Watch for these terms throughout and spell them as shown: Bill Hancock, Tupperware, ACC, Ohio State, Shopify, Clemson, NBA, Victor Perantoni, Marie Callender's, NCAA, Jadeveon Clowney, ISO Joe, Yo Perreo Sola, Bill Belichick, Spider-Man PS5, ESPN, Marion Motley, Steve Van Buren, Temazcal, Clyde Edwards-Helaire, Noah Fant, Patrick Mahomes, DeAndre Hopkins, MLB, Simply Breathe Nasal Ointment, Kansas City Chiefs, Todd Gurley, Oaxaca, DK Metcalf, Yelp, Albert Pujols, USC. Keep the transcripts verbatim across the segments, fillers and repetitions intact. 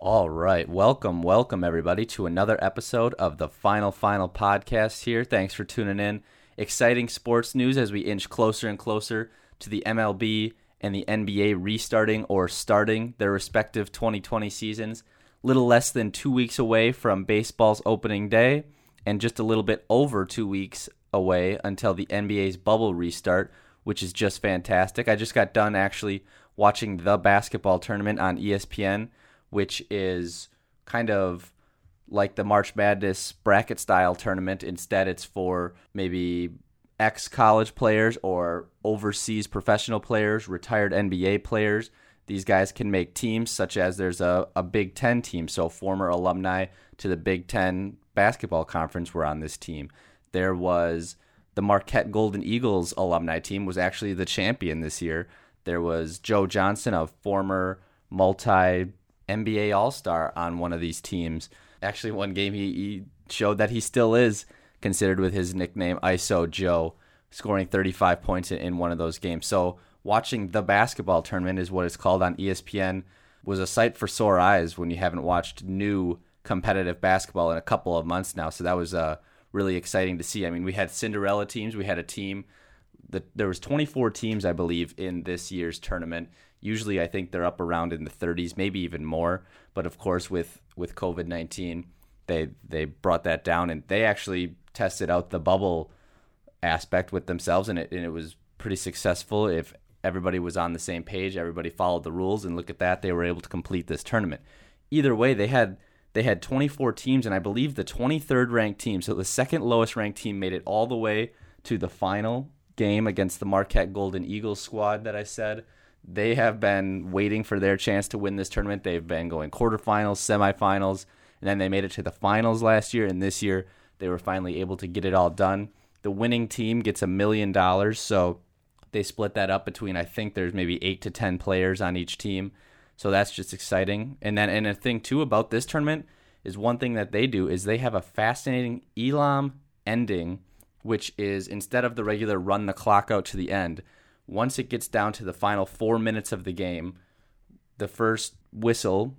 All right. Welcome, welcome, everybody, to another episode of the Final Final Podcast here. Thanks for tuning in. Exciting sports news as we inch closer and closer to the M L B and the N B A restarting or starting their respective twenty twenty seasons. Little less than two weeks away from baseball's opening day and just a little bit over two weeks away until the N B A's bubble restart, which is just fantastic. I just got done actually watching the basketball tournament on E S P N, which is kind of like the March Madness bracket style tournament. Instead, it's for maybe ex-college players or overseas professional players, retired N B A players. These guys can make teams, such as there's a, a Big Ten team, so former alumni to the Big Ten basketball conference were on this team. There was the Marquette Golden Eagles alumni team was actually the champion this year. There was Joe Johnson, a former multi-N B A All-Star on one of these teams. Actually, one game he, he showed that he still is considered with his nickname I S O Joe, scoring thirty-five points in one of those games. So watching the basketball tournament is what it's called on E S P N was a sight for sore eyes when you haven't watched new competitive basketball in a couple of months now. So that was uh, really exciting to see. I mean, we had Cinderella teams. We had a team that there was twenty-four teams, I believe, in this year's tournament. Usually I think they're up around in the thirties, maybe even more. But of course, with, with COVID nineteen, they they brought that down, and they actually tested out the bubble aspect with themselves, and it and it was pretty successful. If everybody was on the same page, everybody followed the rules, and look at that, they were able to complete this tournament. Either way, they had they had twenty-four teams, and I believe the twenty-third ranked team, so the second lowest ranked team, made it all the way to the final game against the Marquette Golden Eagles squad that I said. They have been waiting for their chance to win this tournament. They've been going quarterfinals, semifinals, and then they made it to the finals last year, and this year they were finally able to get it all done. The winning team gets a million dollars, so they split that up between, I think there's maybe eight to ten players on each team, so that's just exciting. And then, and a thing too about this tournament is one thing that they do is they have a fascinating Elam ending, which is instead of the regular run the clock out to the end, once it gets down to the final four minutes of the game, the first whistle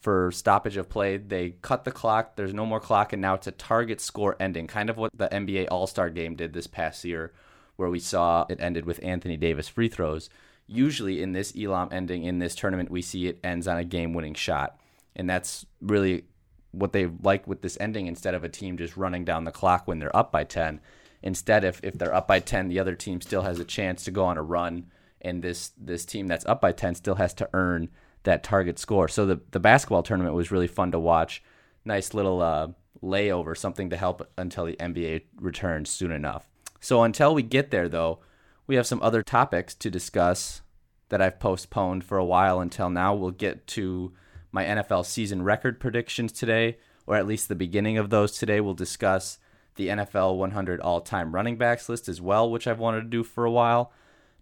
for stoppage of play, they cut the clock, there's no more clock, and now it's a target score ending, kind of what the N B A All-Star game did this past year, where we saw it ended with Anthony Davis free throws. Usually in this Elam ending in this tournament, we see it ends on a game-winning shot, and that's really what they like with this ending instead of a team just running down the clock when they're up by ten. Instead, if, if they're up by ten, the other team still has a chance to go on a run, and this this team that's up by ten still has to earn that target score. So the, the basketball tournament was really fun to watch. Nice little uh, layover, something to help until the N B A returns soon enough. So until we get there, though, we have some other topics to discuss that I've postponed for a while until now. We'll get to my N F L season record predictions today, or at least the beginning of those today. We'll discuss the N F L one hundred all-time running backs list as well, which I've wanted to do for a while.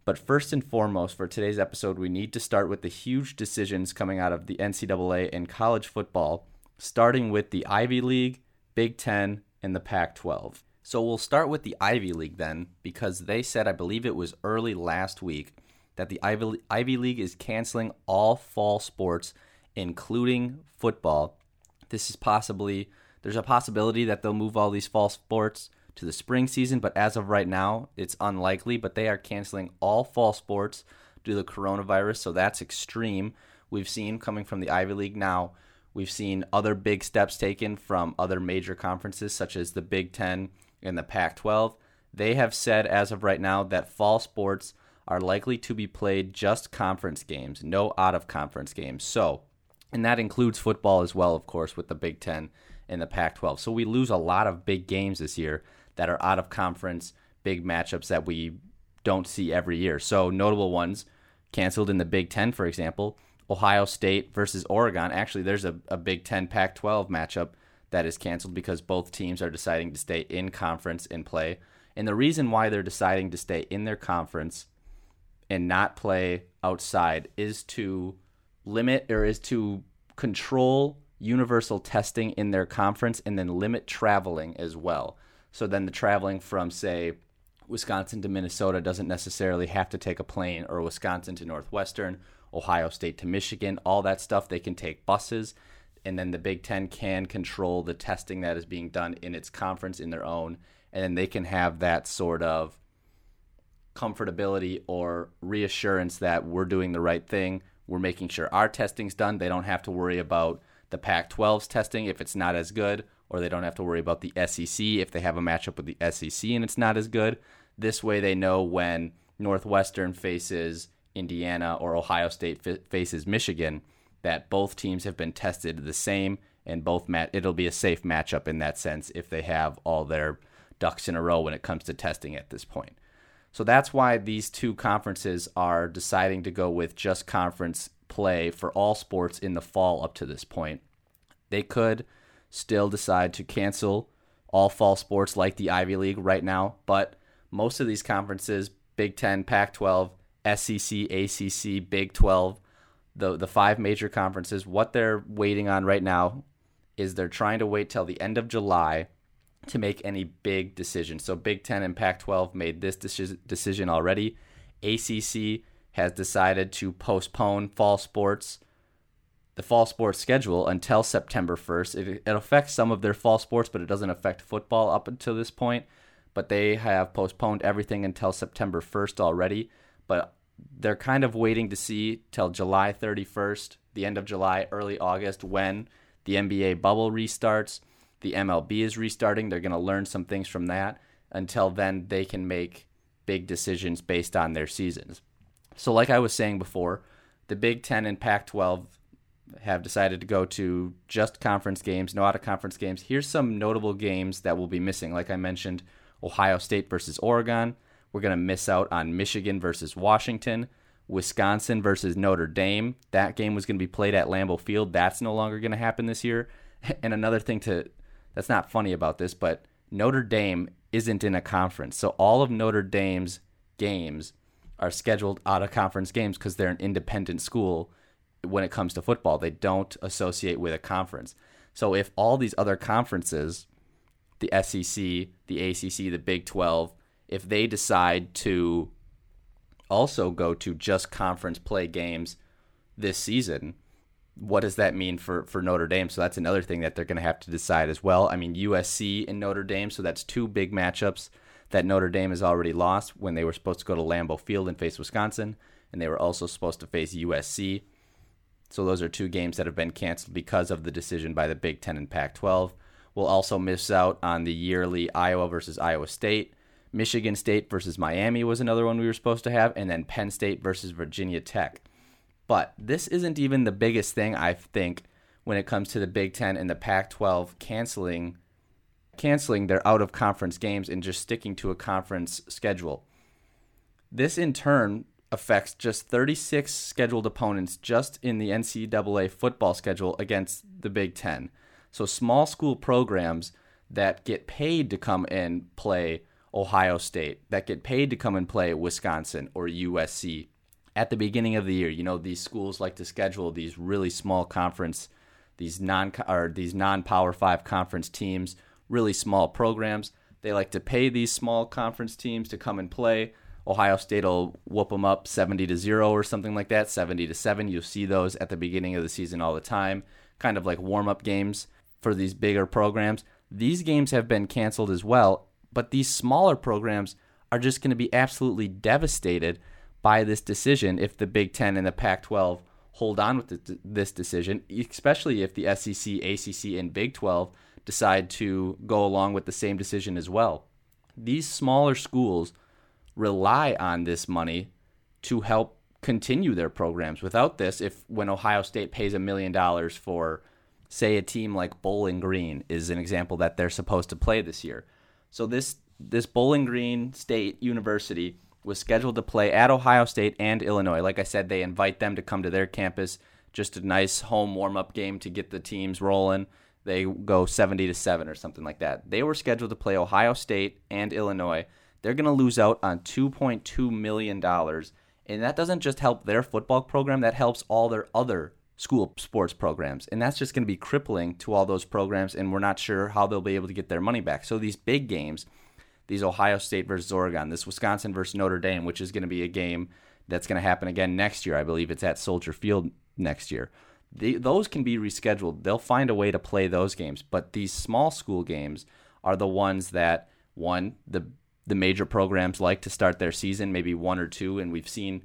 But first and foremost, for today's episode, we need to start with the huge decisions coming out of the N C double A and college football, starting with the Ivy League, Big Ten, and the Pac twelve. So we'll start with the Ivy League then, because they said, I believe it was early last week, that the Ivy League is canceling all fall sports, including football. This is possibly, there's a possibility that they'll move all these fall sports to the spring season, but as of right now, it's unlikely. But they are canceling all fall sports due to the coronavirus, so that's extreme. We've seen coming from the Ivy League now, we've seen other big steps taken from other major conferences, such as the Big Ten and the Pac twelve. They have said as of right now that fall sports are likely to be played just conference games, no out-of-conference games. So, and that includes football as well, of course, with the Big Ten and the Pac twelve. So we lose a lot of big games this year that are out of conference, big matchups that we don't see every year. So notable ones canceled in the Big Ten, for example, Ohio State versus Oregon. Actually, there's a, a Big Ten Pac twelve matchup that is canceled because both teams are deciding to stay in conference and play. And the reason why they're deciding to stay in their conference and not play outside is to limit or is to control universal testing in their conference and then limit traveling as well. So then the traveling from, say, Wisconsin to Minnesota doesn't necessarily have to take a plane, or Wisconsin to Northwestern, Ohio State to Michigan, all that stuff. They can take buses. and then the Big Ten can control the testing that is being done in its conference in their own, and then they can have that sort of comfortability or reassurance that we're doing the right thing. We're making sure our testing's done. They don't have to worry about the Pac twelve's testing if it's not as good, or they don't have to worry about the S E C if they have a matchup with the S E C and it's not as good. This way they know when Northwestern faces Indiana or Ohio State f- faces Michigan that both teams have been tested the same, and both mat- it'll be a safe matchup in that sense if they have all their ducks in a row when it comes to testing at this point. So that's why these two conferences are deciding to go with just conference play for all sports in the fall up to this point. They could still decide to cancel all fall sports like the Ivy League right now, but most of these conferences, Big Ten, Pac twelve, S E C, A C C, Big twelve, the the five major conferences, what they're waiting on right now is they're trying to wait till the end of July to make any big decisions. So Big Ten and Pac twelve made this deci- decision already. A C C has decided to postpone fall sports, the fall sports schedule, until September first. It, it affects some of their fall sports, but it doesn't affect football up until this point. But they have postponed everything until September first already. But they're kind of waiting to see till July thirty-first, the end of July, early August, when the N B A bubble restarts. The M L B is restarting. They're going to learn some things from that. Until then, they can make big decisions based on their seasons. So like I was saying before, the Big Ten and Pac twelve have decided to go to just conference games, no out-of-conference games. Here's some notable games that will be missing. Like I mentioned, Ohio State versus Oregon. We're going to miss out on Michigan versus Washington, Wisconsin versus Notre Dame. That game was going to be played at Lambeau Field. That's no longer going to happen this year. And another thing to... that's not funny about this, but Notre Dame isn't in a conference. So all of Notre Dame's games are scheduled out-of-conference games because they're an independent school when it comes to football. They don't associate with a conference. So if all these other conferences, the S E C, the A C C, the Big twelve, if they decide to also go to just conference play games this season, what does that mean for, for Notre Dame? So that's another thing that they're going to have to decide as well. I mean, U S C and Notre Dame, so that's two big matchups that Notre Dame has already lost when they were supposed to go to Lambeau Field and face Wisconsin, and they were also supposed to face U S C. So those are two games that have been canceled because of the decision by the Big Ten and Pac twelve. We'll also miss out on the yearly Iowa versus Iowa State. Michigan State versus Miami was another one we were supposed to have, and then Penn State versus Virginia Tech. But this isn't even the biggest thing, I think, when it comes to the Big Ten and the Pac twelve canceling canceling their out-of-conference games and just sticking to a conference schedule. This, in turn, affects just thirty-six scheduled opponents just in the N C double A football schedule against the Big Ten. So small school programs that get paid to come and play Ohio State, that get paid to come and play Wisconsin or U S C, at the beginning of the year, you know, these schools like to schedule these really small conference, these non or these non-Power Five conference teams, really small programs. They like to pay these small conference teams to come and play. Ohio State will whoop them up seventy to zero or something like that, seventy to seven. You'll see those at the beginning of the season all the time, kind of like warm-up games for these bigger programs. These games have been canceled as well, but these smaller programs are just going to be absolutely devastated by this decision if the Big Ten and the Pac twelve hold on with the, this decision, especially if the S E C, A C C, and Big twelve decide to go along with the same decision as well. These smaller schools rely on this money to help continue their programs. Without this, if when Ohio State pays a million dollars for, say, a team like Bowling Green is an example that they're supposed to play this year. So this this Bowling Green State University was scheduled to play at Ohio State and Illinois. Like I said, they invite them to come to their campus, just a nice home warm-up game to get the teams rolling. They go seventy to seven or something like that. They were scheduled to play Ohio State and Illinois. They're going to lose out on two point two million dollars, and that doesn't just help their football program. That helps all their other school sports programs, and that's just going to be crippling to all those programs, and we're not sure how they'll be able to get their money back. So these big games, these Ohio State versus Oregon, this Wisconsin versus Notre Dame, which is going to be a game that's going to happen again next year. I believe it's at Soldier Field next year. They, those can be rescheduled. They'll find a way to play those games. But these small school games are the ones that, one, the the major programs like to start their season, maybe one or two. And we've seen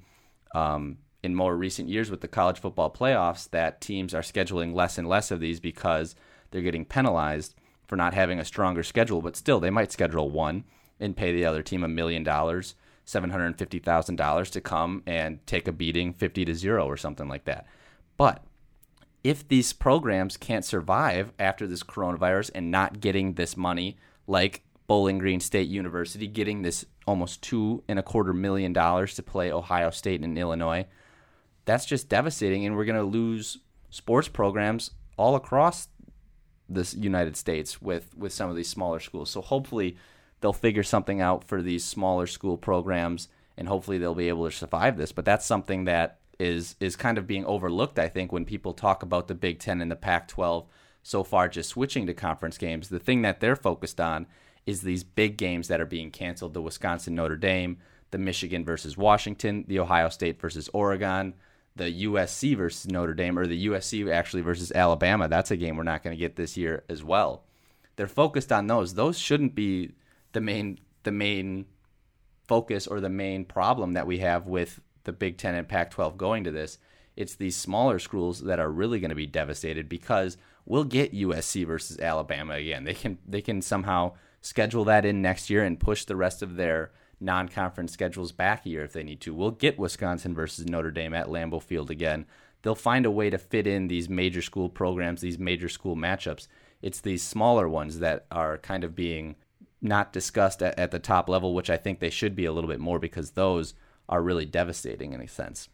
um, in more recent years with the college football playoffs that teams are scheduling less and less of these because they're getting penalized for not having a stronger schedule. But still, they might schedule one and pay the other team a million dollars, seven hundred fifty thousand dollars to come and take a beating fifty to zero or something like that. But if these programs can't survive after this coronavirus and not getting this money, like Bowling Green State University getting this almost two and a quarter million dollars to play Ohio State and Illinois, that's just devastating. And we're going to lose sports programs all across the United States with, with some of these smaller schools. So hopefully they'll figure something out for these smaller school programs, and hopefully they'll be able to survive this. But that's something that is is kind of being overlooked, I think, when people talk about the Big Ten and the Pac twelve so far just switching to conference games. The thing that they're focused on is these big games that are being canceled, the Wisconsin-Notre Dame, the Michigan versus Washington, the Ohio State versus Oregon, the U S C versus Notre Dame, or the U S C actually versus Alabama. That's a game we're not going to get this year as well. They're focused on those. Those shouldn't be the main the main focus or the main problem that we have with the Big Ten and Pac twelve going to this. It's these smaller schools that are really going to be devastated, because we'll get U S C versus Alabama again. They can they can somehow schedule that in next year and push the rest of their non-conference schedules back a year if they need to. We'll get Wisconsin versus Notre Dame at Lambeau Field again. They'll find a way to fit in these major school programs, these major school matchups. It's these smaller ones that are kind of being not discussed at, at the top level, which I think they should be a little bit more, because those are really devastating in a sense.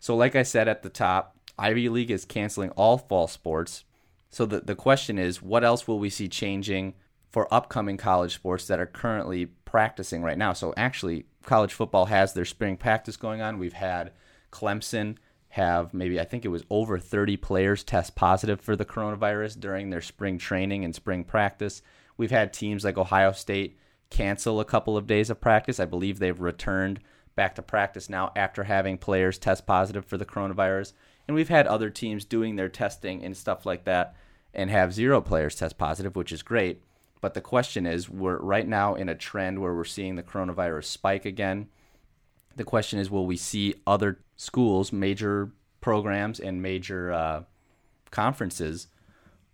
So like I said at the top, Ivy League is canceling all fall sports. So the, the question is, what else will we see changing for upcoming college sports that are currently practicing right now? So actually, college football has their spring practice going on. We've had Clemson have maybe, I think it was over thirty players test positive for the coronavirus during their spring training and spring practice. We've had teams like Ohio State cancel a couple of days of practice. I believe they've returned back to practice now after having players test positive for the coronavirus. And we've had other teams doing their testing and stuff like that and have zero players test positive, which is great. But the question is, we're right now in a trend where we're seeing the coronavirus spike again. The question is, will we see other schools, major programs and major uh, conferences,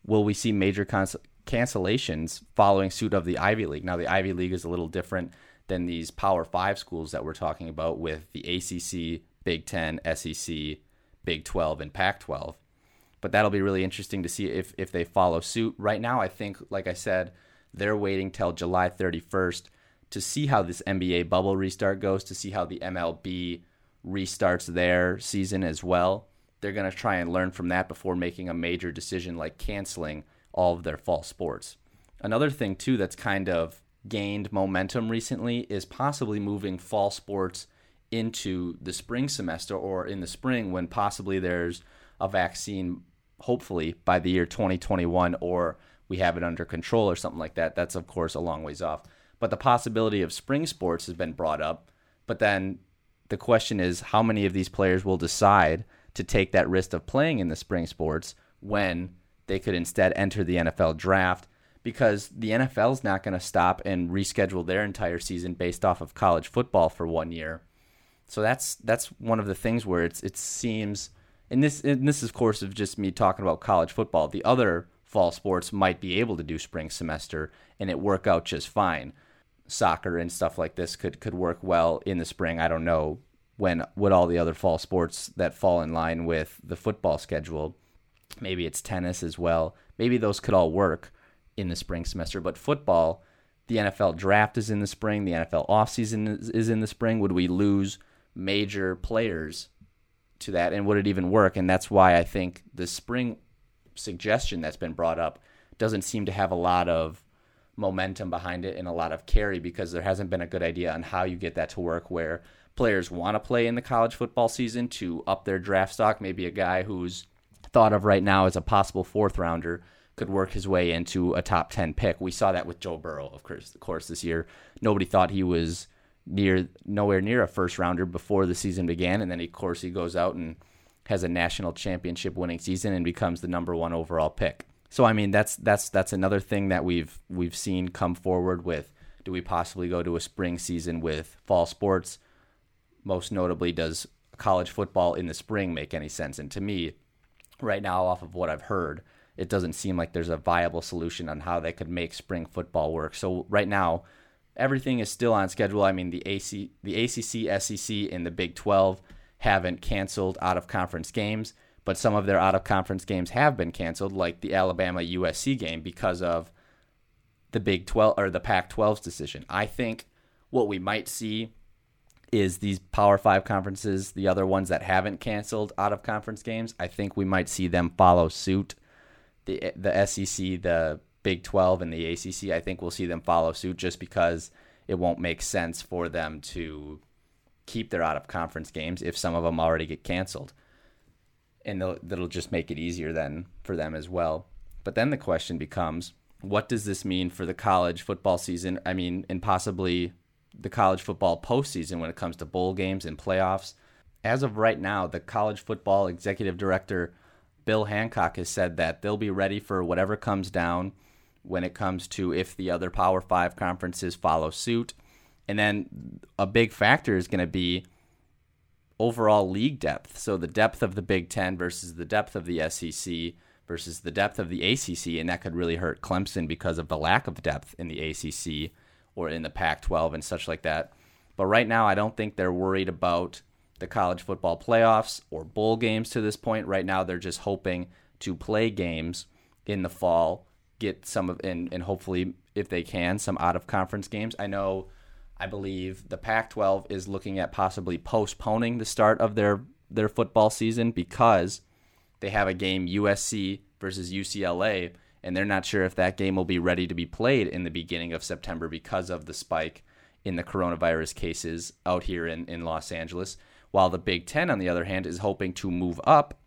will we see major cons- cancellations following suit of the Ivy League? Now, the Ivy League is a little different than these Power Five schools that we're talking about with the A C C, Big Ten, S E C, Big twelve, and Pac twelve. But that'll be really interesting to see if, if they follow suit. Right now, I think, like I said, they're waiting till July thirty-first to see how this N B A bubble restart goes, to see how the M L B restarts their season as well. They're going to try and learn from that before making a major decision like canceling all of their fall sports. Another thing, too, that's kind of gained momentum recently is possibly moving fall sports into the spring semester, or in the spring when possibly there's a vaccine, hopefully by the year twenty twenty-one, or we have it under control or something like that. That's, of course, a long ways off. But the possibility of spring sports has been brought up. But then the question is, how many of these players will decide to take that risk of playing in the spring sports when they could instead enter the N F L draft? Because the N F L is not going to stop and reschedule their entire season based off of college football for one year. So that's that's one of the things where it's it seems, and this, and this is, of course, of just me talking about college football. The other fall sports might be able to do spring semester and it work out just fine. Soccer and stuff like this could, could work well in the spring. I don't know when what all the other fall sports that fall in line with the football schedule. Maybe it's tennis as well. Maybe those could all work in the spring semester. But football, the N F L draft is in the spring, the N F L offseason is, is in the spring. Would we lose major players to that, and would it even work? And that's why I think the spring suggestion that's been brought up doesn't seem to have a lot of momentum behind it and a lot of carry, because there hasn't been a good idea on how you get that to work where players want to play in the college football season to up their draft stock. Maybe a guy who's thought of right now as a possible fourth rounder could work his way into a top ten pick. We saw that with Joe Burrow, of course, of course this year. Nobody thought he was near nowhere near a first rounder before the season began, and then of course he goes out and has a national championship winning season and becomes the number one overall pick. So, I mean, that's that's that's another thing that we've we've seen come forward with. Do we possibly go to a spring season with fall sports? Most notably, does college football in the spring make any sense? And to me, right now, off of what I've heard, it doesn't seem like there's a viable solution on how they could make spring football work. So right now, everything is still on schedule. I mean, the A C, the A C C, S E C, and the Big twelve haven't canceled out-of-conference games, but some of their out-of-conference games have been canceled, like the Alabama U S C game, because of the Big twelve or the Pac twelve's decision. I think what we might see is these Power Five conferences, the other ones that haven't canceled out-of-conference games, I think we might see them follow suit. The the S E C, the Big twelve, and the A C C, I think we'll see them follow suit just because it won't make sense for them to keep their out-of-conference games if some of them already get canceled. And that'll just make it easier then for them as well. But then the question becomes, what does this mean for the college football season? I mean, and possibly the college football postseason when it comes to bowl games and playoffs. As of right now, the college football executive director, Bill Hancock, has said that they'll be ready for whatever comes down when it comes to if the other Power Five conferences follow suit. And then a big factor is going to be overall league depth. So the depth of the Big Ten versus the depth of the S E C versus the depth of the A C C, and that could really hurt Clemson because of the lack of depth in the A C C or in the Pac twelve and such like that. But right now, I don't think they're worried about the college football playoffs or bowl games to this point. Right now, they're just hoping to play games in the fall, get some of, and, and hopefully, if they can, some out-of-conference games. I know, I believe the Pac twelve is looking at possibly postponing the start of their, their football season because they have a game U S C versus U C L A, and they're not sure if that game will be ready to be played in the beginning of September because of the spike in the coronavirus cases out here in, in Los Angeles, while the Big Ten, on the other hand, is hoping to move up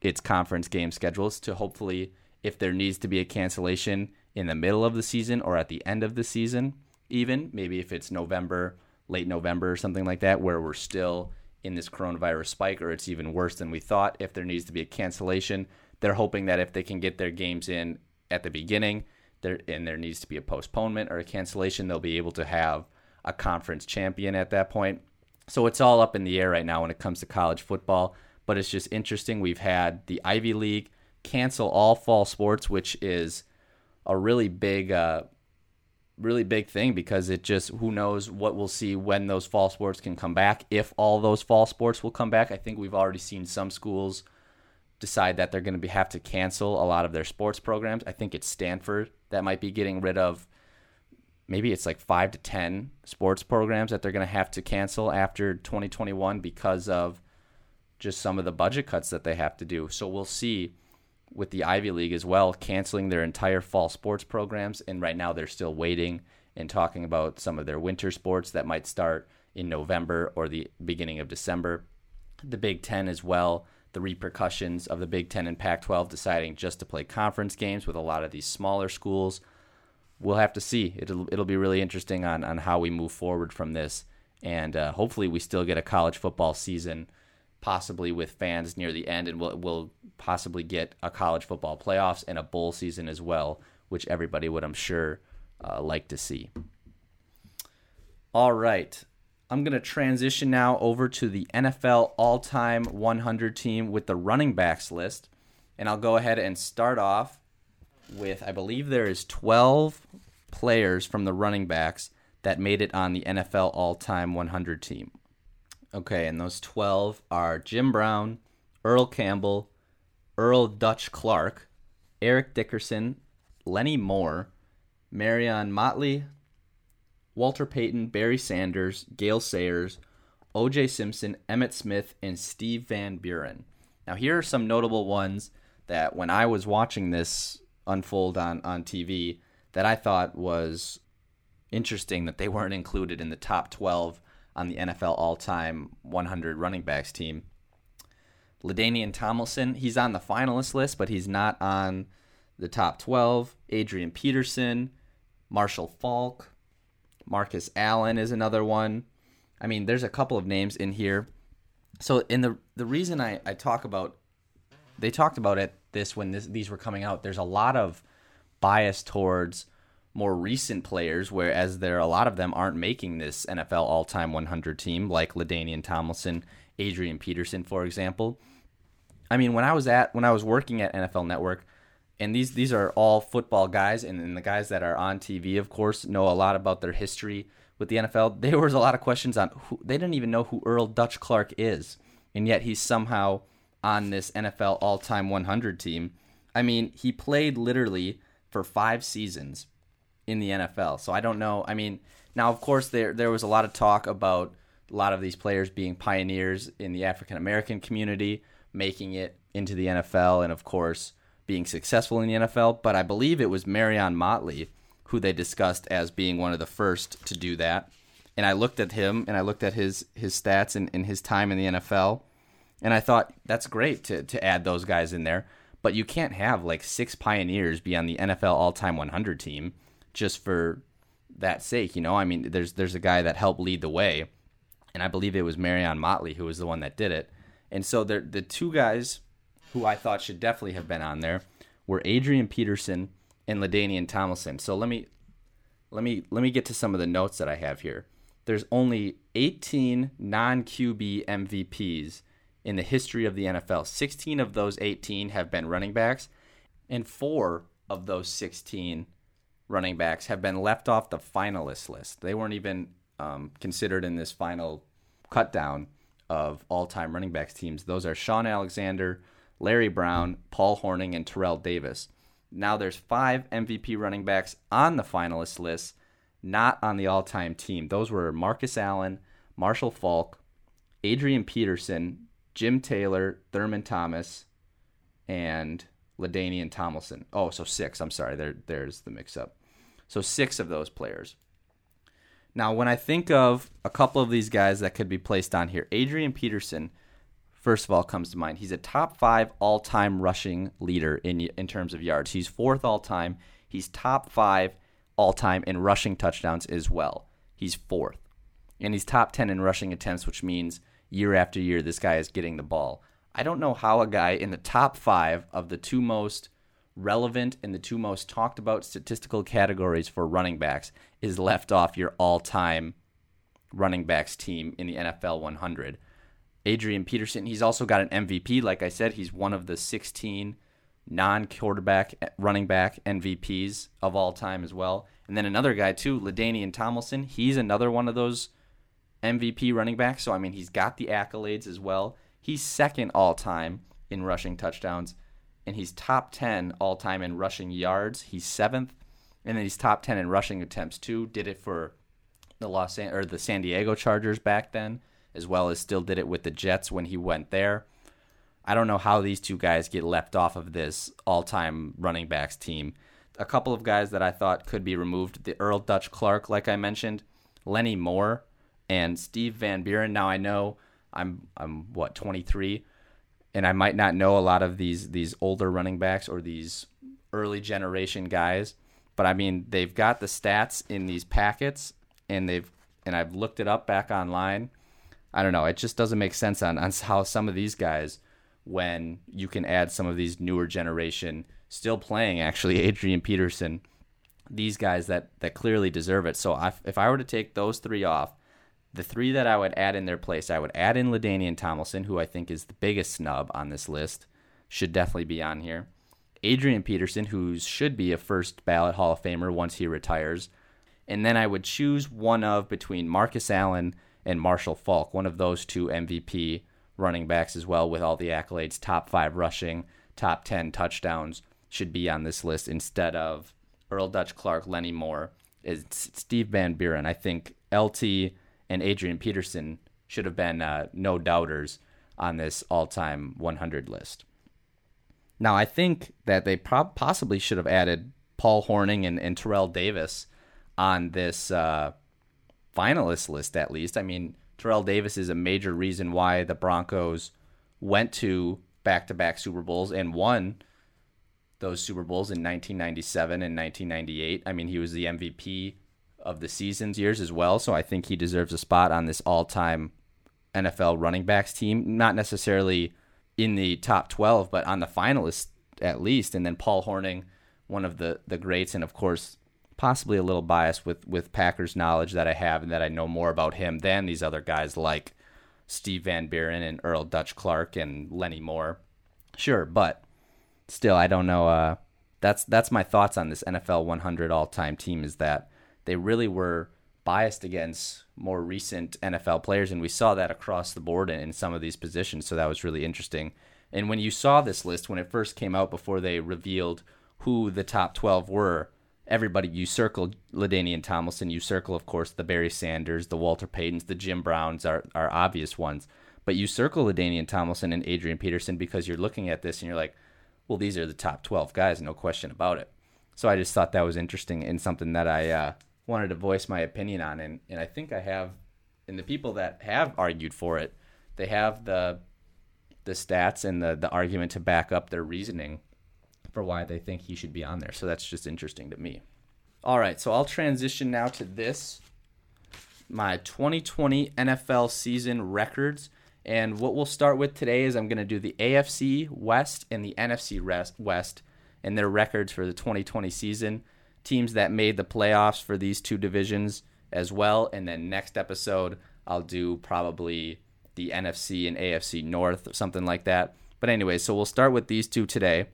its conference game schedules to hopefully, if there needs to be a cancellation in the middle of the season or at the end of the season even, maybe if it's November, late November or something like that, where we're still in this coronavirus spike or it's even worse than we thought, if there needs to be a cancellation, they're hoping that if they can get their games in at the beginning there and there needs to be a postponement or a cancellation, they'll be able to have a conference champion at that point. So it's all up in the air right now when it comes to college football, but it's just interesting. We've had the Ivy League cancel all fall sports, which is a really big, uh, really big thing because it just, who knows what we'll see when those fall sports can come back, if all those fall sports will come back. I think we've already seen some schools decide that they're going to be, have to cancel a lot of their sports programs. I think it's Stanford that might be getting rid of, maybe it's like five to ten sports programs that they're going to have to cancel after twenty twenty-one because of just some of the budget cuts that they have to do. So we'll see with the Ivy League as well, canceling their entire fall sports programs. And right now they're still waiting and talking about some of their winter sports that might start in November or the beginning of December. The Big Ten as well, the repercussions of the Big Ten and Pac twelve deciding just to play conference games with a lot of these smaller schools. We'll have to see. It'll it'll be really interesting on, on how we move forward from this. And uh, hopefully we still get a college football season, possibly with fans near the end, and we'll, we'll possibly get a college football playoffs and a bowl season as well, which everybody would, I'm sure, uh, like to see. All right. I'm going to transition now over to the N F L all-time one hundred team with the running backs list. And I'll go ahead and start off with, I believe there is twelve players from the running backs that made it on the N F L all-time one hundred team. Okay, and those twelve are Jim Brown, Earl Campbell, Earl Dutch Clark, Eric Dickerson, Lenny Moore, Marion Motley, Walter Payton, Barry Sanders, Gale Sayers, O J Simpson, Emmitt Smith, and Steve Van Buren. Now, here are some notable ones that when I was watching this unfold on, on T V that I thought was interesting that they weren't included in the top twelve on the N F L all-time one hundred running backs team. LaDainian Tomlinson, he's on the finalist list, but he's not on the top twelve. Adrian Peterson, Marshall Falk, Marcus Allen is another one. I mean, there's a couple of names in here So, and the the reason I, I talk about, they talked about it this when this, these were coming out, there's a lot of bias towards more recent players, whereas there a lot of them aren't making this N F L all-time one hundred team, like LaDainian Tomlinson, Adrian Peterson, for example. I mean, when I was at when I was working at N F L Network, and these these are all football guys, and, and the guys that are on T V, of course, know a lot about their history with the N F L. There was a lot of questions on who they didn't even know who Earl Dutch Clark is, and yet he's somehow on this N F L all-time one hundred team. I mean, he played literally for five seasons in the N F L. So I don't know. I mean, now, of course, there there was a lot of talk about a lot of these players being pioneers in the African-American community, making it into the N F L, and, of course, being successful in the N F L. But I believe it was Marion Motley who they discussed as being one of the first to do that. And I looked at him, and I looked at his, his stats and, and his time in the N F L, and I thought, that's great to, to add those guys in there. But you can't have, like, six pioneers be on the N F L all-time one hundred team just for that sake, you know? I mean, there's there's a guy that helped lead the way, and I believe it was Marion Motley who was the one that did it. And so the the two guys who I thought should definitely have been on there were Adrian Peterson and LaDainian Tomlinson. So let me let me let me get to some of the notes that I have here. There's only eighteen non-Q B M V Ps in the history of the N F L. sixteen of those eighteen have been running backs, and four of those sixteen running backs have been left off the finalist list. They weren't even um, considered in this final cut down of all-time running backs teams. Those are Sean Alexander, Larry Brown, Paul Hornung, and Terrell Davis. Now there's five M V P running backs on the finalist list, not on the all-time team. Those were Marcus Allen, Marshall Faulk, Adrian Peterson, Jim Taylor, Thurman Thomas, and LaDainian Tomlinson. Oh, so six. I'm sorry. There, there's the mix-up. So six of those players. Now, when I think of a couple of these guys that could be placed on here, Adrian Peterson, first of all, comes to mind. He's a top five all-time rushing leader in in terms of yards. He's fourth all-time. He's top five all-time in rushing touchdowns as well. He's fourth. And he's top ten in rushing attempts, which means year after year this guy is getting the ball. I don't know how a guy in the top five of the two most relevant and the two most talked about statistical categories for running backs is left off your all-time running backs team in the N F L one hundred. Adrian Peterson, he's also got an M V P. Like I said, he's one of the sixteen non-quarterback running back M V Ps of all time as well. And then another guy too, LaDainian Tomlinson, he's another one of those M V P running backs. So, I mean, he's got the accolades as well. He's second all-time in rushing touchdowns, and he's top ten all-time in rushing yards. He's seventh, and then he's top ten in rushing attempts too. Did it for the Los An- or the San Diego Chargers back then, as well as still did it with the Jets when he went there. I don't know how these two guys get left off of this all-time running backs team. A couple of guys that I thought could be removed, the Earl Dutch Clark, like I mentioned, Lenny Moore, and Steve Van Buren. Now I know I'm I'm what twenty-three, and I might not know a lot of these these older running backs or these early generation guys, but I mean they've got the stats in these packets, and they've and I've looked it up back online. I don't know, it just doesn't make sense on, on how some of these guys, when you can add some of these newer generation still playing, actually Adrian Peterson, these guys that that clearly deserve it. So I, if I were to take those three off, the three that I would add in their place, I would add in LaDainian Tomlinson, who I think is the biggest snub on this list, should definitely be on here. Adrian Peterson, who should be a first ballot Hall of Famer once he retires. And then I would choose one of between Marcus Allen and Marshall Faulk, one of those two M V P running backs as well with all the accolades, top five rushing, top ten touchdowns should be on this list instead of Earl Dutch Clark, Lenny Moore, it's Steve Van Buren. I think L T and Adrian Peterson should have been uh, no doubters on this all-time one hundred list. Now, I think that they prob- possibly should have added Paul Hornung and, and Terrell Davis on this uh, finalist list, at least. I mean, Terrell Davis is a major reason why the Broncos went to back-to-back Super Bowls and won those Super Bowls in nineteen ninety-seven and nineteen ninety-eight. I mean, he was the M V P of the season's years as well, so I think he deserves a spot on this all-time N F L running backs team, not necessarily in the top twelve, but on the finalists at least. And then Paul Hornung, one of the, the greats, and of course, possibly a little biased with, with Packers knowledge that I have and that I know more about him than these other guys like Steve Van Buren and Earl Dutch Clark and Lenny Moore. Sure, but still, I don't know. Uh, that's that's my thoughts on this N F L one hundred all-time team, is that they really were biased against more recent N F L players, and we saw that across the board in, in some of these positions, so that was really interesting. And when you saw this list, when it first came out before they revealed who the top twelve were, everybody, you circled LaDainian Tomlinson, you circle, of course, the Barry Sanders, the Walter Paytons, the Jim Browns are, are obvious ones. But you circle LaDainian Tomlinson and Adrian Peterson because you're looking at this and you're like, well, these are the top twelve guys, no question about it. So I just thought that was interesting and something that I uh, wanted to voice my opinion on. And, and I think I have, and the people that have argued for it, they have the the stats and the, the argument to back up their reasoning for why they think he should be on there. So that's just interesting to me. All right, so I'll transition now to this, my twenty twenty N F L season records. And what we'll start with today is I'm going to do the A F C West and the N F C West and their records for the twenty twenty season, teams that made the playoffs for these two divisions as well. And then next episode, I'll do probably the N F C and A F C North or something like that. But anyway, so we'll start with these two today.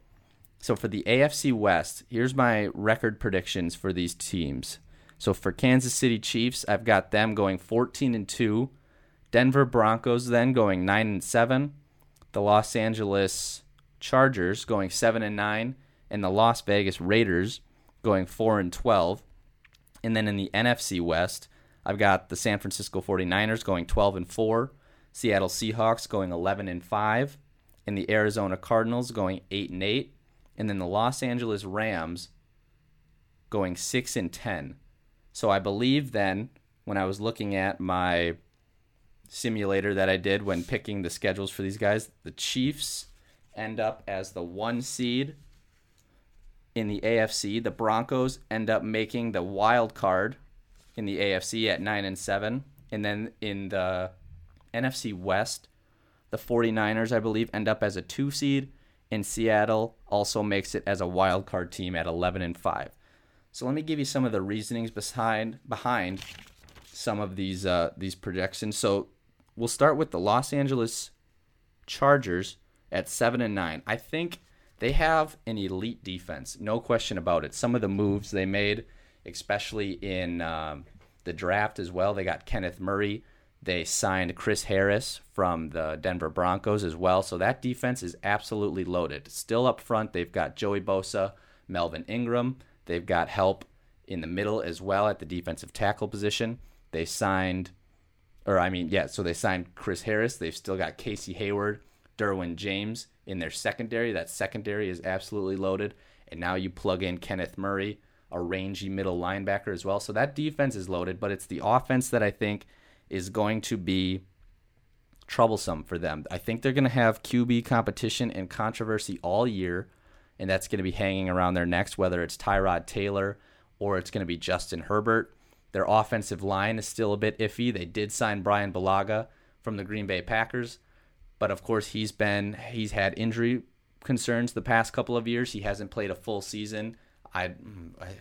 So for the A F C West, here's my record predictions for these teams. So for Kansas City Chiefs, I've got them going fourteen and two, Denver Broncos then going nine and seven, the Los Angeles Chargers going seven and nine, and the Las Vegas Raiders going four and twelve. And then in the N F C West, I've got the San Francisco forty-niners going twelve and four, Seattle Seahawks going eleven and five, and the Arizona Cardinals going eight and eight. And then the Los Angeles Rams going six and ten. So I believe then, when I was looking at my simulator that I did when picking the schedules for these guys, the Chiefs end up as the one seed in the A F C. The Broncos end up making the wild card in the A F C at nine and seven. And then in the N F C West, the forty-niners, I believe, end up as a two seed. And Seattle also makes it as a wild card team at eleven and five. So let me give you some of the reasonings behind behind some of these uh, these projections. So we'll start with the Los Angeles Chargers at seven and nine. I think they have an elite defense, no question about it. Some of the moves they made, especially in um, the draft as well, they got Kenneth Murray. They signed Chris Harris from the Denver Broncos as well. So that defense is absolutely loaded. Still up front, they've got Joey Bosa, Melvin Ingram. They've got help in the middle as well at the defensive tackle position. They signed, or I mean, yeah, so they signed Chris Harris. They've still got Casey Hayward, Derwin James in their secondary. That secondary is absolutely loaded. And now you plug in Kenneth Murray, a rangy middle linebacker as well. So that defense is loaded, but it's the offense that I think is going to be troublesome for them. I think they're going to have Q B competition and controversy all year, and that's going to be hanging around their necks, whether it's Tyrod Taylor or it's going to be Justin Herbert. Their offensive line is still a bit iffy. They did sign Brian Bulaga from the Green Bay Packers, but of course he's been he's had injury concerns the past couple of years. He hasn't played a full season. I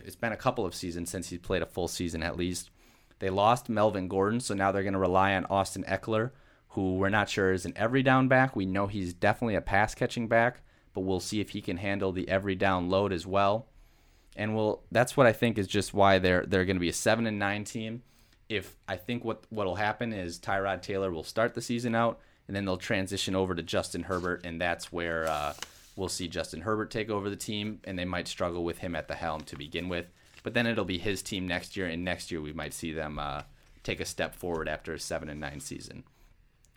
it's been a couple of seasons since he played a full season at least. They lost Melvin Gordon, so now they're going to rely on Austin Eckler, who we're not sure is an every-down back. We know he's definitely a pass-catching back, but we'll see if he can handle the every-down load as well. And we'll, that's what I think is just why they're they're going to be a seven and nine team. If I think what what will happen is Tyrod Taylor will start the season out, and then they'll transition over to Justin Herbert, and that's where uh, we'll see Justin Herbert take over the team, and they might struggle with him at the helm to begin with. But then it'll be his team next year, and next year we might see them uh, take a step forward after a seven and nine season.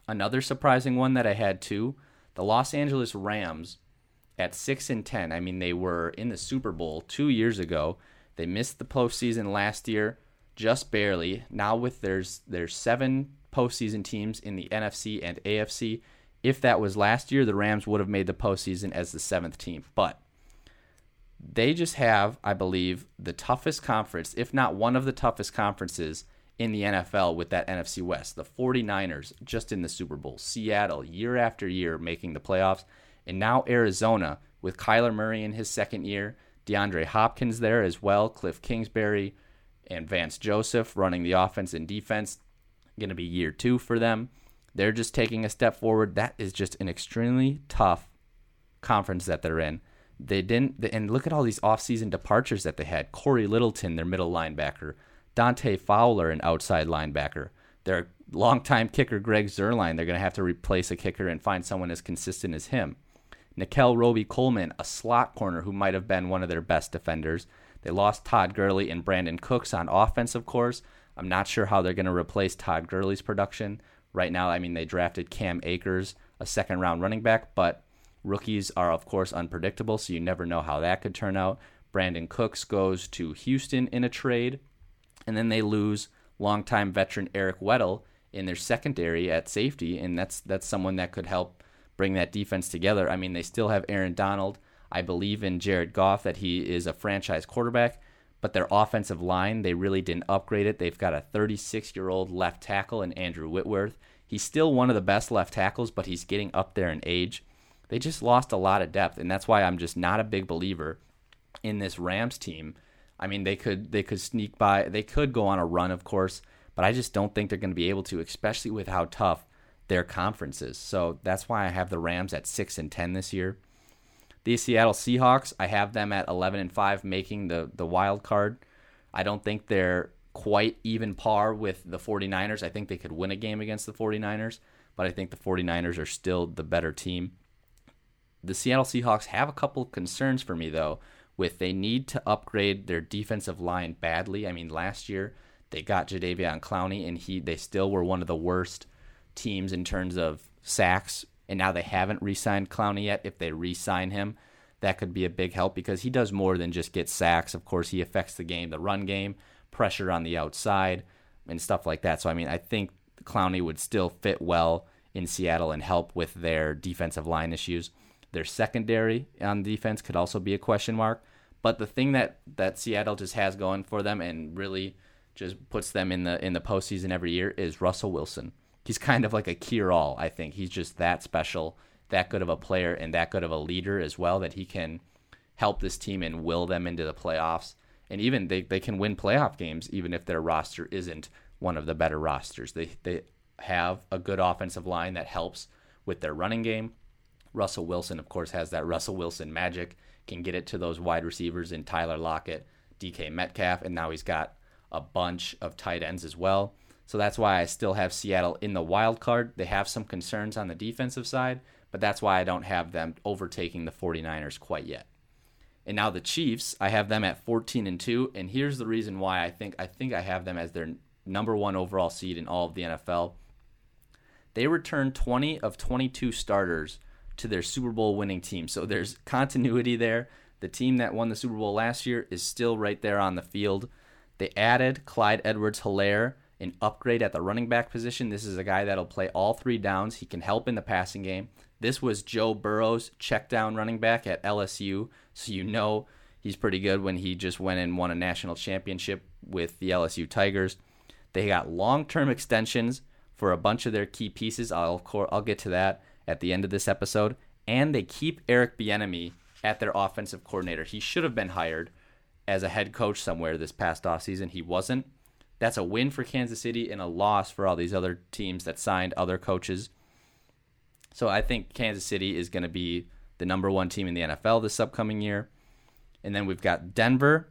Another surprising one that I had too, the Los Angeles Rams at six and ten. I mean, they were in the Super Bowl two years ago. They missed the postseason last year just barely. Now with their, their seven postseason teams in the N F C and A F C, if that was last year, the Rams would have made the postseason as the seventh team. But they just have, I believe, the toughest conference, if not one of the toughest conferences in the N F L with that N F C West. The 49ers just in the Super Bowl. Seattle year after year making the playoffs. And now Arizona with Kyler Murray in his second year. DeAndre Hopkins there as well. Cliff Kingsbury and Vance Joseph running the offense and defense. Going to be year two for them. They're just taking a step forward. That is just an extremely tough conference that they're in. They didn't, and look at all these offseason departures that they had. Corey Littleton, their middle linebacker. Dante Fowler, an outside linebacker. Their longtime kicker, Greg Zuerlein, they're going to have to replace a kicker and find someone as consistent as him. Nickel Roby Coleman, a slot corner who might have been one of their best defenders. They lost Todd Gurley and Brandon Cooks on offense, of course. I'm not sure how they're going to replace Todd Gurley's production. Right now, I mean, they drafted Cam Akers, a second-round running back, but rookies are, of course, unpredictable, so you never know how that could turn out. Brandon Cooks goes to Houston in a trade, and then they lose longtime veteran Eric Weddle in their secondary at safety, and that's that's someone that could help bring that defense together. I mean, they still have Aaron Donald. I believe in Jared Goff that he is a franchise quarterback, but their offensive line, they really didn't upgrade it. They've got a thirty-six-year-old left tackle in Andrew Whitworth. He's still one of the best left tackles, but he's getting up there in age. They just lost a lot of depth, and that's why I'm just not a big believer in this Rams team. I mean, they could they could sneak by. They could go on a run, of course, but I just don't think they're going to be able to, especially with how tough their conference is. So that's why I have the Rams at six and ten this year. The Seattle Seahawks, I have them at eleven and five, making the, the wild card. I don't think they're quite even par with the 49ers. I think they could win a game against the 49ers, but I think the 49ers are still the better team. The Seattle Seahawks have a couple of concerns for me, though, with they need to upgrade their defensive line badly. I mean, last year they got Jadeveon Clowney, and he they still were one of the worst teams in terms of sacks, and now they haven't re-signed Clowney yet. If they re-sign him, that could be a big help because he does more than just get sacks. Of course, he affects the game, the run game, pressure on the outside, and stuff like that. So, I mean, I think Clowney would still fit well in Seattle and help with their defensive line issues. Their secondary on defense could also be a question mark. But the thing that, that Seattle just has going for them and really just puts them in the in the postseason every year is Russell Wilson. He's kind of like a cure-all, I think. He's just that special, that good of a player, and that good of a leader as well, that he can help this team and will them into the playoffs. And even they, they can win playoff games even if their roster isn't one of the better rosters. They, they have a good offensive line that helps with their running game. Russell Wilson, of course, has that Russell Wilson magic, can get it to those wide receivers in Tyler Lockett, D K Metcalf, and now he's got a bunch of tight ends as well. So that's why I still have Seattle in the wild card. They have some concerns on the defensive side, but that's why I don't have them overtaking the 49ers quite yet. And now the Chiefs, I have them at fourteen and two, and here's the reason why I think I think I have them as their number one overall seed in all of the N F L. They returned twenty of twenty-two starters to their Super Bowl winning team. So there's continuity there. The team that won the Super Bowl last year is still right there on the field. They added Clyde Edwards-Helaire, an upgrade at the running back position. This is a guy that'll play all three downs. He can help in the passing game. This was Joe Burrow's check down running back at L S U. So you know he's pretty good when he just went and won a national championship with the L S U Tigers. They got long-term extensions for a bunch of their key pieces. I'll, I'll get to that at the end of this episode, and they keep Eric Bieniemy at their offensive coordinator. He should have been hired as a head coach somewhere this past offseason. He wasn't. That's a win for Kansas City and a loss for all these other teams that signed other coaches. So I think Kansas City is going to be the number one team in the N F L this upcoming year. And then we've got Denver,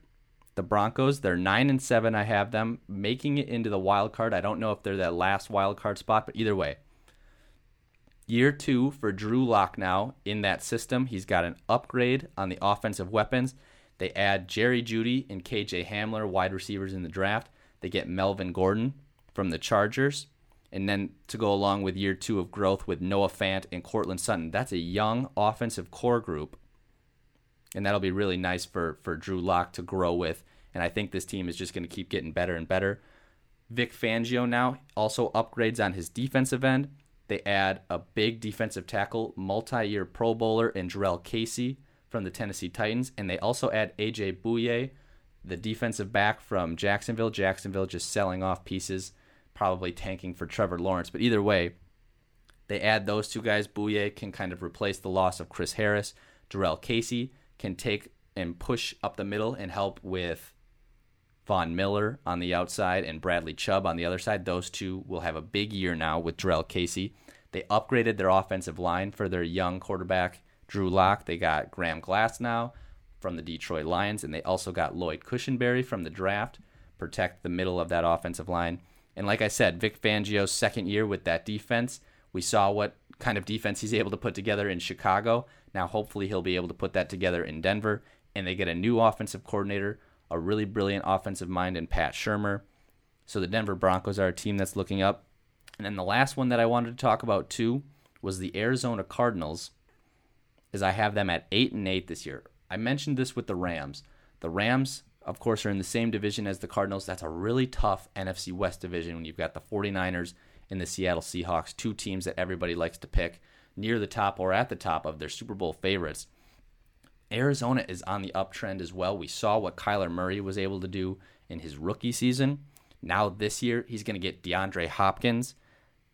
the Broncos. They're nine and seven. I have them making it into the wild card. I don't know if they're that last wild card spot, but either way, year two for Drew Lock now in that system. He's got an upgrade on the offensive weapons. They add Jerry Jeudy and K J Hamler, wide receivers in the draft. They get Melvin Gordon from the Chargers. And then to go along with year two of growth with Noah Fant and Cortland Sutton. That's a young offensive core group. And that'll be really nice for, for Drew Lock to grow with. And I think this team is just going to keep getting better and better. Vic Fangio now also upgrades on his defensive end. They add a big defensive tackle, multi-year Pro Bowler, and Jarrell Casey from the Tennessee Titans. And they also add A J Bouye, the defensive back from Jacksonville. Jacksonville just selling off pieces, probably tanking for Trevor Lawrence. But either way, they add those two guys. Bouye can kind of replace the loss of Chris Harris. Darrell Casey can take and push up the middle and help with Von Miller on the outside and Bradley Chubb on the other side. Those two will have a big year now with Darrell Casey. They upgraded their offensive line for their young quarterback, Drew Lock. They got Graham Glass now from the Detroit Lions, and they also got Lloyd Cushenberry from the draft, protect the middle of that offensive line. And like I said, Vic Fangio's second year with that defense, we saw what kind of defense he's able to put together in Chicago. Now hopefully he'll be able to put that together in Denver, and they get a new offensive coordinator, a really brilliant offensive mind in Pat Shurmur. So the Denver Broncos are a team that's looking up. And then the last one that I wanted to talk about too was the Arizona Cardinals, as I have them at eight and eight this year. I mentioned this with the Rams. The Rams, of course, are in the same division as the Cardinals. That's a really tough N F C West division when you've got the 49ers and the Seattle Seahawks, two teams that everybody likes to pick near the top or at the top of their Super Bowl favorites. Arizona is on the uptrend as well. We saw what Kyler Murray was able to do in his rookie season. Now this year, he's going to get DeAndre Hopkins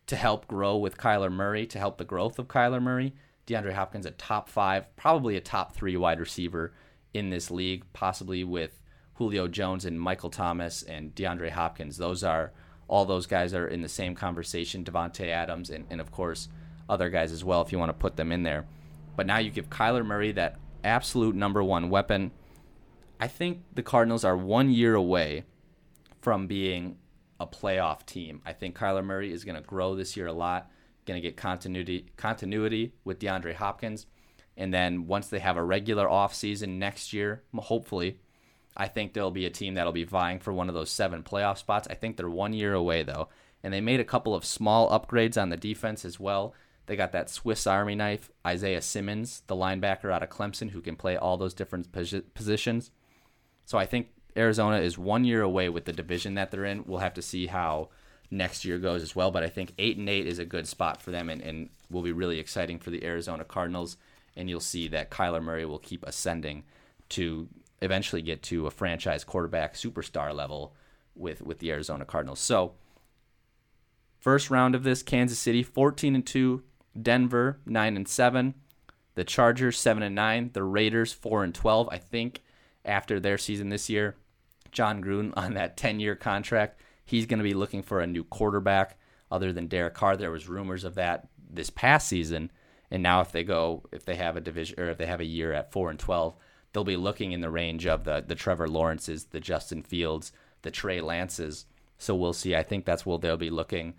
to help grow with Kyler Murray, to help the growth of Kyler Murray. DeAndre Hopkins, a top five, probably a top three wide receiver in this league, possibly with Julio Jones and Michael Thomas and DeAndre Hopkins. Those are, all those guys are in the same conversation, Devontae Adams and, and of course, other guys as well if you want to put them in there. But now you give Kyler Murray that absolute number one weapon. I think the Cardinals are one year away from being a playoff team. I think Kyler Murray is going to grow this year a lot. Going to get continuity continuity with DeAndre Hopkins. And then once they have a regular offseason next year, hopefully, I think there'll be a team that'll be vying for one of those seven playoff spots. I think they're one year away, though. And they made a couple of small upgrades on the defense as well. They got that Swiss Army knife, Isaiah Simmons, the linebacker out of Clemson, who can play all those different positions. So I think Arizona is one year away with the division that they're in. We'll have to see how next year goes as well, but I think eight and eight is a good spot for them and, and will be really exciting for the Arizona Cardinals, and you'll see that Kyler Murray will keep ascending to eventually get to a franchise quarterback superstar level with, with the Arizona Cardinals. So first round of this, Kansas City fourteen and two, Denver nine and seven, the Chargers seven and nine, the Raiders four and twelve. I think after their season this year, John Gruden on that ten-year contract, he's going to be looking for a new quarterback other than Derek Carr. There was rumors of that this past season, and now if they go, if they have a division or if they have a year at four and twelve, they'll be looking in the range of the the Trevor Lawrences, the Justin Fields, the Trey Lances. So we'll see. I think that's where they'll be looking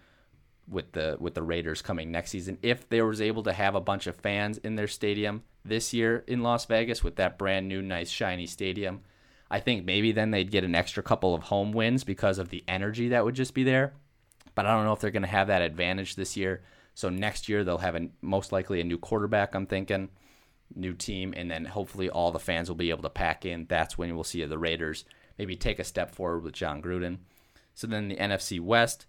with the with the Raiders coming next season. If they was able to have a bunch of fans in their stadium this year in Las Vegas with that brand new, nice, shiny stadium, I think maybe then they'd get an extra couple of home wins because of the energy that would just be there. But I don't know if they're going to have that advantage this year. So next year they'll have a, most likely a new quarterback, I'm thinking, new team, and then hopefully all the fans will be able to pack in. That's when we'll see the Raiders maybe take a step forward with John Gruden. So then the N F C West,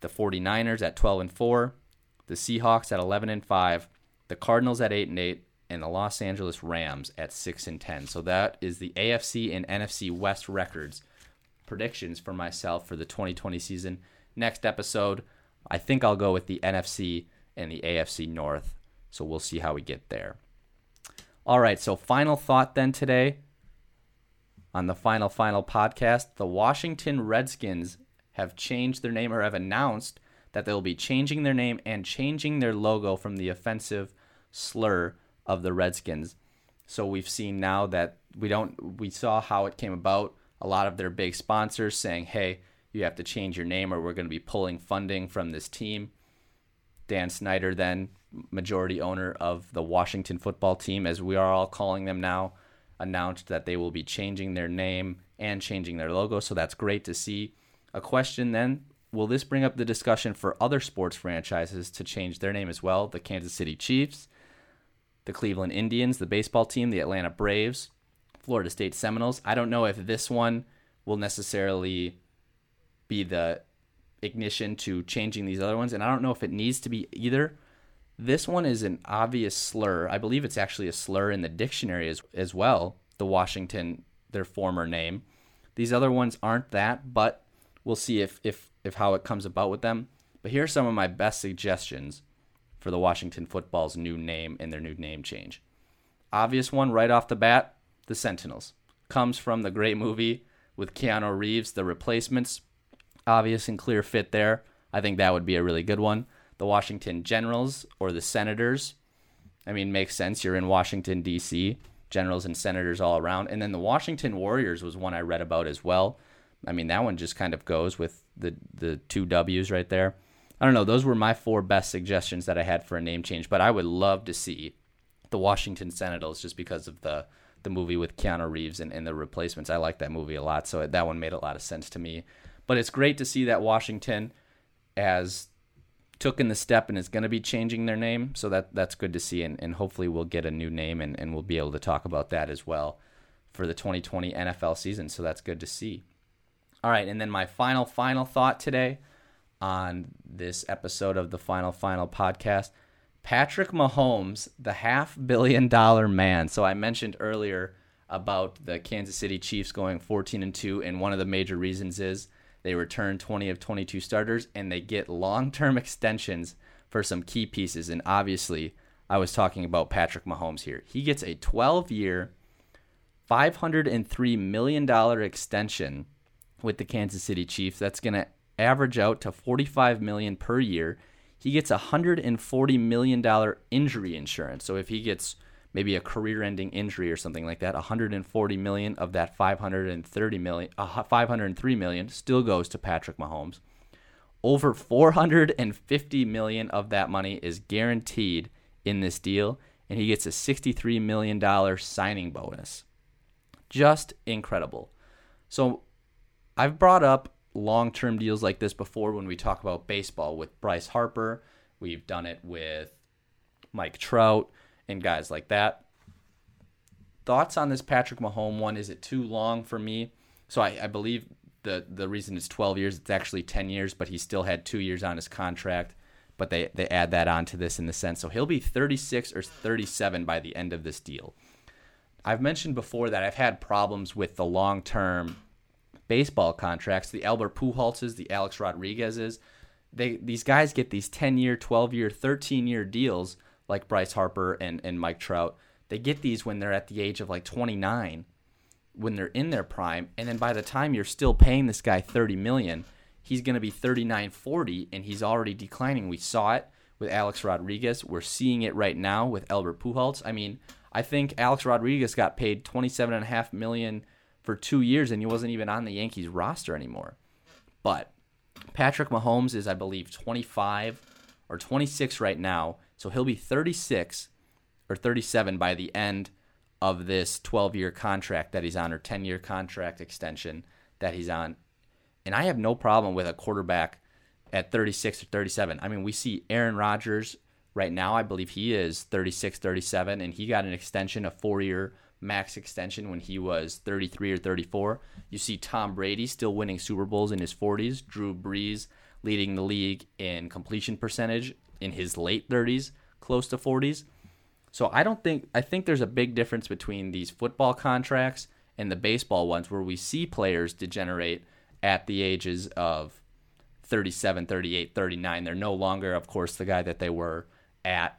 the 49ers at twelve and four, the Seahawks at eleven and five, the Cardinals at eight and eight, and the Los Angeles Rams at six and ten. So that is the A F C and N F C West records. Predictions for myself for the twenty twenty season. Next episode, I think I'll go with the N F C and the A F C North. So we'll see how we get there. All right, so final thought then today on the Final Final Podcast. The Washington Redskins have changed their name or have announced that they'll be changing their name and changing their logo from the offensive slur of the Redskins. So we've seen now that we don't, we saw how it came about. A lot of their big sponsors saying, hey, you have to change your name or we're going to be pulling funding from this team. Dan Snyder, then majority owner of the Washington football team, as we are all calling them now, announced that they will be changing their name and changing their logo. So that's great to see. A question then, will this bring up the discussion for other sports franchises to change their name as well? The Kansas City Chiefs, the Cleveland Indians, the baseball team, the Atlanta Braves, Florida State Seminoles. I don't know if this one will necessarily be the ignition to changing these other ones, and I don't know if it needs to be either. This one is an obvious slur. I believe it's actually a slur in the dictionary as, as well, the Washington, their former name. These other ones aren't that, but we'll see if if if how it comes about with them. But here are some of my best suggestions for the Washington Football's new name and their new name change. Obvious one right off the bat, the Sentinels. Comes from the great movie with Keanu Reeves, The Replacements. Obvious and clear fit there. I think that would be a really good one. The Washington Generals or the Senators. I mean, makes sense. You're in Washington, D C, Generals and Senators all around. And then the Washington Warriors was one I read about as well. I mean, that one just kind of goes with the, the two W's right there. I don't know. Those were my four best suggestions that I had for a name change, but I would love to see the Washington Sentinels just because of the, the movie with Keanu Reeves and, and The Replacements. I like that movie a lot, so that one made a lot of sense to me. But it's great to see that Washington has taken the step and is going to be changing their name, so that that's good to see, and, and hopefully we'll get a new name, and, and we'll be able to talk about that as well for the twenty twenty N F L season, so that's good to see. All right, and then my final, final thought today on this episode of the Final Final Podcast, Patrick Mahomes, the half-billion-dollar man. So I mentioned earlier about the Kansas City Chiefs going fourteen and two, and one of the major reasons is they return twenty of twenty-two starters, and they get long-term extensions for some key pieces. And obviously, I was talking about Patrick Mahomes here. He gets a twelve-year, five hundred three million dollars extension with the Kansas City Chiefs. That's going to average out to forty-five million dollars per year. He gets one hundred forty million dollars injury insurance. So if he gets maybe a career-ending injury or something like that, one hundred forty million dollars of that five hundred thirty million dollars, uh, five hundred three million dollars still goes to Patrick Mahomes. Over four hundred fifty million dollars of that money is guaranteed in this deal, and he gets a sixty-three million dollars signing bonus. Just incredible. So I've brought up long-term deals like this before when we talk about baseball with Bryce Harper. We've done it with Mike Trout and guys like that. Thoughts on this Patrick Mahomes one? Is it too long for me? So I, I believe the the reason it's twelve years, it's actually ten years, but he still had two years on his contract, but they, they add that on to this in the sense. So he'll be thirty-six or thirty-seven by the end of this deal. I've mentioned before that I've had problems with the long-term baseball contracts, the Albert Pujols, the Alex Rodriguez's. They, these guys get these ten-year, twelve-year, thirteen-year deals like Bryce Harper and, and Mike Trout. They get these when they're at the age of like twenty-nine, when they're in their prime, and then by the time you're still paying this guy thirty million dollars, he's going to be thirty-nine, forty, and he's already declining. We saw it with Alex Rodriguez. We're seeing it right now with Albert Pujols. I mean, I think Alex Rodriguez got paid twenty-seven point five million dollars for two years, and he wasn't even on the Yankees roster anymore. But Patrick Mahomes is, I believe, twenty-five or twenty-six right now, so he'll be thirty-six or thirty-seven by the end of this twelve-year contract that he's on, or ten-year contract extension that he's on. And I have no problem with a quarterback at thirty-six or thirty-seven. I mean, we see Aaron Rodgers right now. I believe he is thirty-six, thirty-seven, and he got an extension, a four-year max extension when he was thirty-three or thirty-four. You see Tom Brady still winning Super Bowls in his forties, Drew Brees leading the league in completion percentage in his late thirties, close to forties. So I don't think I think there's a big difference between these football contracts and the baseball ones where we see players degenerate at the ages of thirty-seven, thirty-eight, thirty-nine. They're no longer, of course, the guy that they were at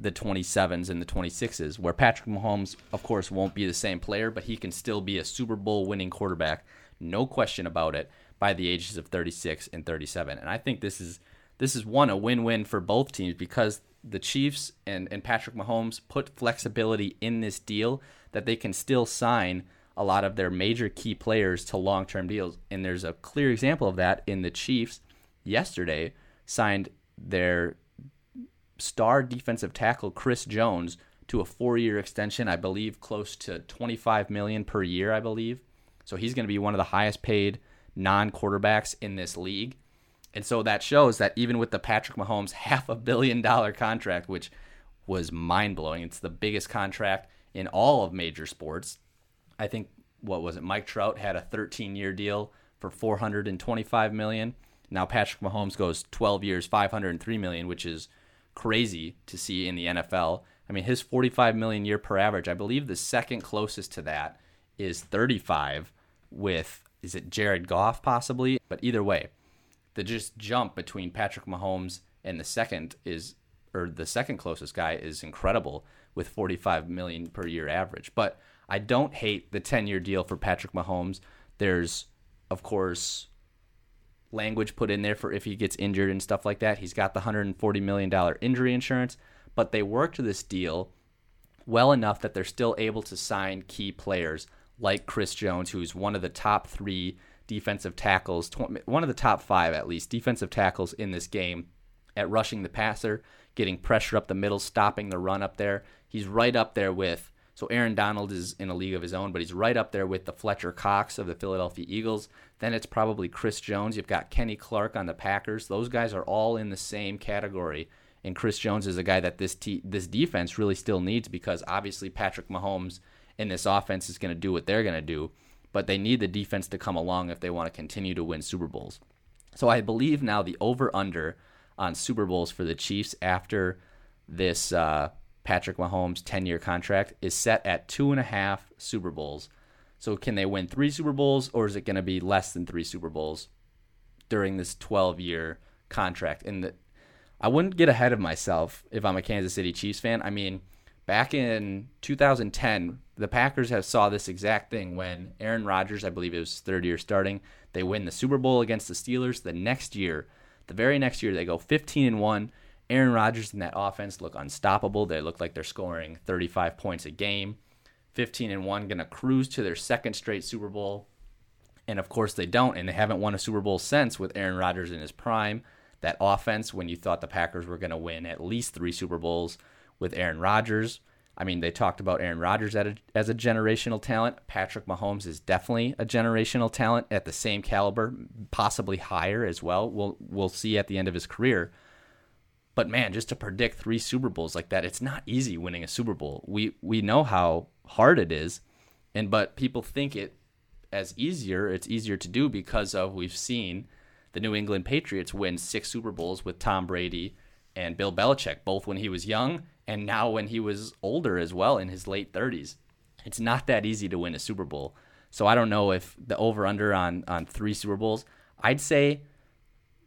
the twenty-sevens and the twenty-sixes, where Patrick Mahomes, of course, won't be the same player, but he can still be a Super Bowl winning quarterback, no question about it, by the ages of thirty-six and thirty-seven. And I think this is this is one, a win-win for both teams, because the Chiefs and, and Patrick Mahomes put flexibility in this deal that they can still sign a lot of their major key players to long-term deals. And there's a clear example of that in the Chiefs yesterday signed their star defensive tackle Chris Jones to a four-year extension, I believe close to twenty-five million dollars per year, I believe. So he's going to be one of the highest-paid non-quarterbacks in this league. And so that shows that even with the Patrick Mahomes half a billion dollar contract, which was mind-blowing, it's the biggest contract in all of major sports. I think, what was it, Mike Trout had a thirteen-year deal for four hundred twenty-five million dollars. Now Patrick Mahomes goes twelve years, five hundred three million dollars, which is crazy to see in the N F L. I mean, his forty-five million year per average, I believe the second closest to that is thirty-five with, is it Jared Goff possibly? But either way, the just jump between Patrick Mahomes and the second is, or the second closest guy is incredible with forty-five million dollars per year average. But I don't hate the ten-year deal for Patrick Mahomes. There's, of course, language put in there for if he gets injured and stuff like that. He's got the one hundred forty million dollars injury insurance, but they worked this deal well enough that they're still able to sign key players like Chris Jones, who's one of the top three defensive tackles, one of the top five at least, defensive tackles in this game at rushing the passer, getting pressure up the middle, stopping the run up there. He's right up there with, so Aaron Donald is in a league of his own, but he's right up there with the Fletcher Cox of the Philadelphia Eagles. Then it's probably Chris Jones. You've got Kenny Clark on the Packers. Those guys are all in the same category. And Chris Jones is a guy that this te- this defense really still needs, because obviously Patrick Mahomes and this offense is going to do what they're going to do, but they need the defense to come along if they want to continue to win Super Bowls. So I believe now the over-under on Super Bowls for the Chiefs after this uh, Patrick Mahomes ten-year contract is set at two and a half Super Bowls. So can they win three Super Bowls, or is it going to be less than three Super Bowls during this twelve-year contract? And the, I wouldn't get ahead of myself if I'm a Kansas City Chiefs fan. I mean, back in two thousand ten, the Packers have saw this exact thing when Aaron Rodgers, I believe it was his third year starting, they win the Super Bowl against the Steelers. The next year, the very next year, they go fifteen and one. Aaron Rodgers and that offense look unstoppable. They look like they're scoring thirty-five points a game. fifteen and one, going to cruise to their second straight Super Bowl. And of course they don't, and they haven't won a Super Bowl since with Aaron Rodgers in his prime. That offense, when you thought the Packers were going to win at least three Super Bowls with Aaron Rodgers. I mean, they talked about Aaron Rodgers as a generational talent. Patrick Mahomes is definitely a generational talent at the same caliber, possibly higher as well. We'll we'll see at the end of his career. But man, just to predict three Super Bowls like that, it's not easy winning a Super Bowl. We we know how hard it is, and but people think it as easier. It's easier to do because of we've seen the New England Patriots win six Super Bowls with Tom Brady and Bill Belichick, both when he was young and now when he was older as well in his late thirties. It's not that easy to win a Super Bowl. So I don't know if the over-under on, on three Super Bowls, I'd say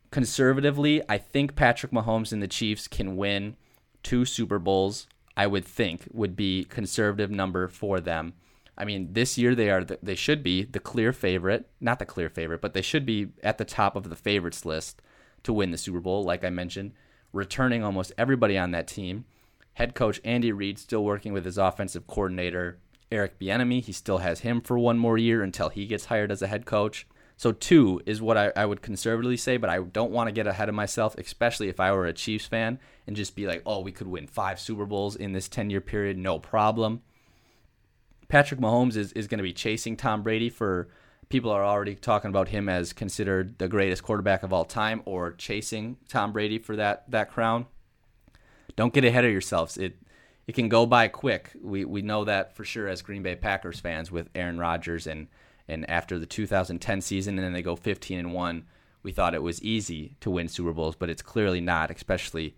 conservatively, I think Patrick Mahomes and the Chiefs can win two Super Bowls, I would think, would be conservative number for them. I mean, this year they are the, they should be the clear favorite, not the clear favorite, but they should be at the top of the favorites list to win the Super Bowl, like I mentioned, returning almost everybody on that team. Head coach Andy Reid still working with his offensive coordinator, Eric Bieniemy. He still has him for one more year until he gets hired as a head coach. So two is what I, I would conservatively say, but I don't want to get ahead of myself, especially if I were a Chiefs fan, and just be like, oh, we could win five Super Bowls in this ten-year period, no problem. Patrick Mahomes is, is going to be chasing Tom Brady for people are already talking about him as considered the greatest quarterback of all time or chasing Tom Brady for that that crown. Don't get ahead of yourselves. It it can go by quick. We we know that for sure as Green Bay Packers fans with Aaron Rodgers and, and after the two thousand ten season and then they go fifteen and one, we thought it was easy to win Super Bowls, but it's clearly not, especially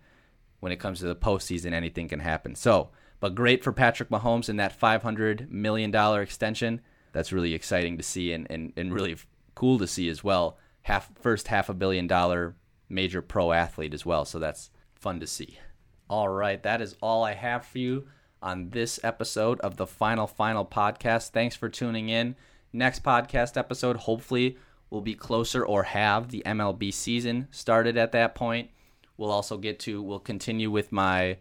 when it comes to the postseason, anything can happen. So but great for Patrick Mahomes and that five hundred million dollars extension. That's really exciting to see and, and, and really cool to see as well. Half First half a billion dollar major pro athlete as well, so that's fun to see. All right, that is all I have for you on this episode of the Final Final Podcast. Thanks for tuning in. Next podcast episode, hopefully, will be closer or have the M L B season started at that point. We'll also get to, we'll continue with my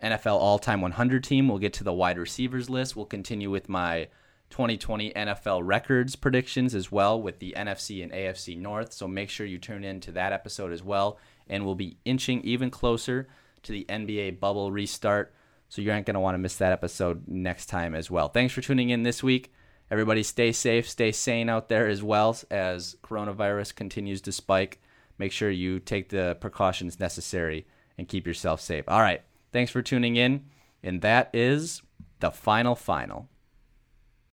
N F L All-Time one hundred team. We'll get to the wide receivers list. We'll continue with my twenty twenty N F L records predictions as well with the N F C and A F C North. So make sure you tune in to that episode as well. And we'll be inching even closer to the N B A bubble restart. So you aren't going to want to miss that episode next time as well. Thanks for tuning in this week. Everybody stay safe, stay sane out there as well as coronavirus continues to spike. Make sure you take the precautions necessary and keep yourself safe. All right. Thanks for tuning in, and that is the Final Final.